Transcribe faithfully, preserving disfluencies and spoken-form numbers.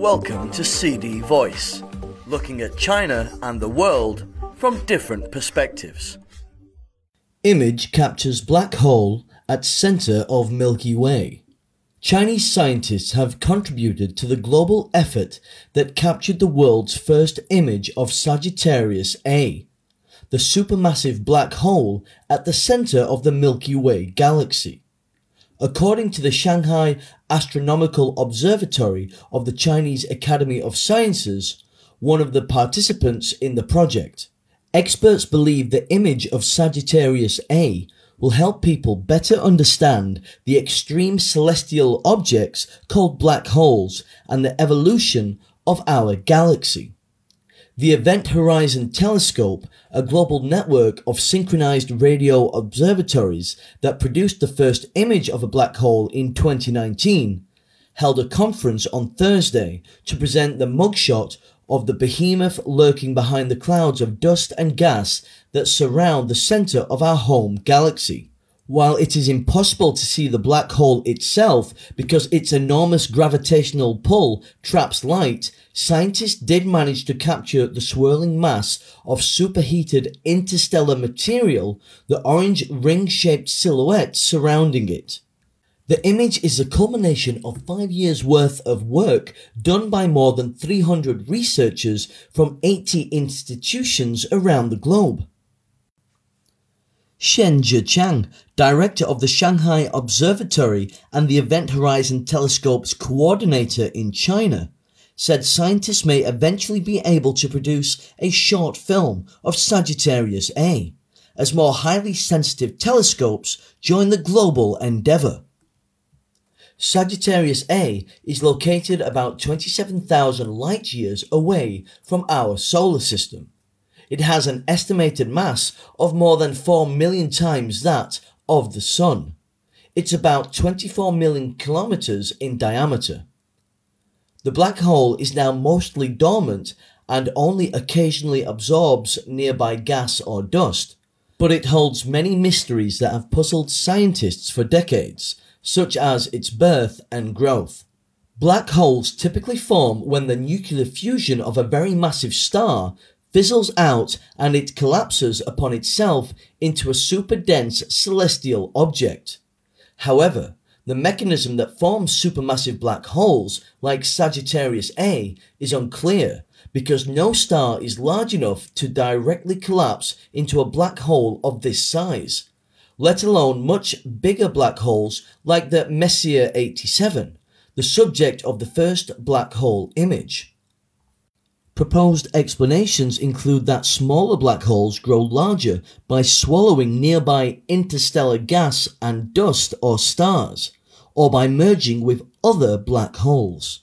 Welcome to C D Voice, looking at China and the world from different perspectives. Image captures black hole at center of Milky Way. Chinese scientists have contributed to the global effort that captured the world's first image of Sagittarius A, the supermassive black hole at the center of the Milky Way galaxy. According to the Shanghai Astronomical Observatory of the Chinese Academy of Sciences, one of the participants in the project, experts believe the image of Sagittarius A will help people better understand the extreme celestial objects called black holes and the evolution of our galaxy. The Event Horizon Telescope, a global network of synchronized radio observatories that produced the first image of a black hole in twenty nineteen, held a conference on Thursday to present the mugshot of the behemoth lurking behind the clouds of dust and gas that surround the center of our home galaxy. While it is impossible to see the black hole itself because its enormous gravitational pull traps light, scientists did manage to capture the swirling mass of superheated interstellar material, the orange ring-shaped silhouette surrounding it. The image is the culmination of five years' worth of work done by more than three hundred researchers from eighty institutions around the globe. Shen Zhecang, director of the Shanghai Observatory and the Event Horizon Telescope's coordinator in China, said scientists may eventually be able to produce a short film of Sagittarius A, as more highly sensitive telescopes join the global endeavour. Sagittarius A is located about twenty-seven thousand light-years away from our solar system. It has an estimated mass of more than four million times that of the Sun. It's about twenty-four million kilometers in diameter. The black hole is now mostly dormant and only occasionally absorbs nearby gas or dust, but it holds many mysteries that have puzzled scientists for decades, such as its birth and growth. Black holes typically form when the nuclear fusion of a very massive star fizzles out and it collapses upon itself into a super-dense celestial object. However, the mechanism that forms supermassive black holes, like Sagittarius A, is unclear because no star is large enough to directly collapse into a black hole of this size, let alone much bigger black holes like the Messier eighty-seven, the subject of the first black hole image. Proposed explanations include that smaller black holes grow larger by swallowing nearby interstellar gas and dust or stars, or by merging with other black holes.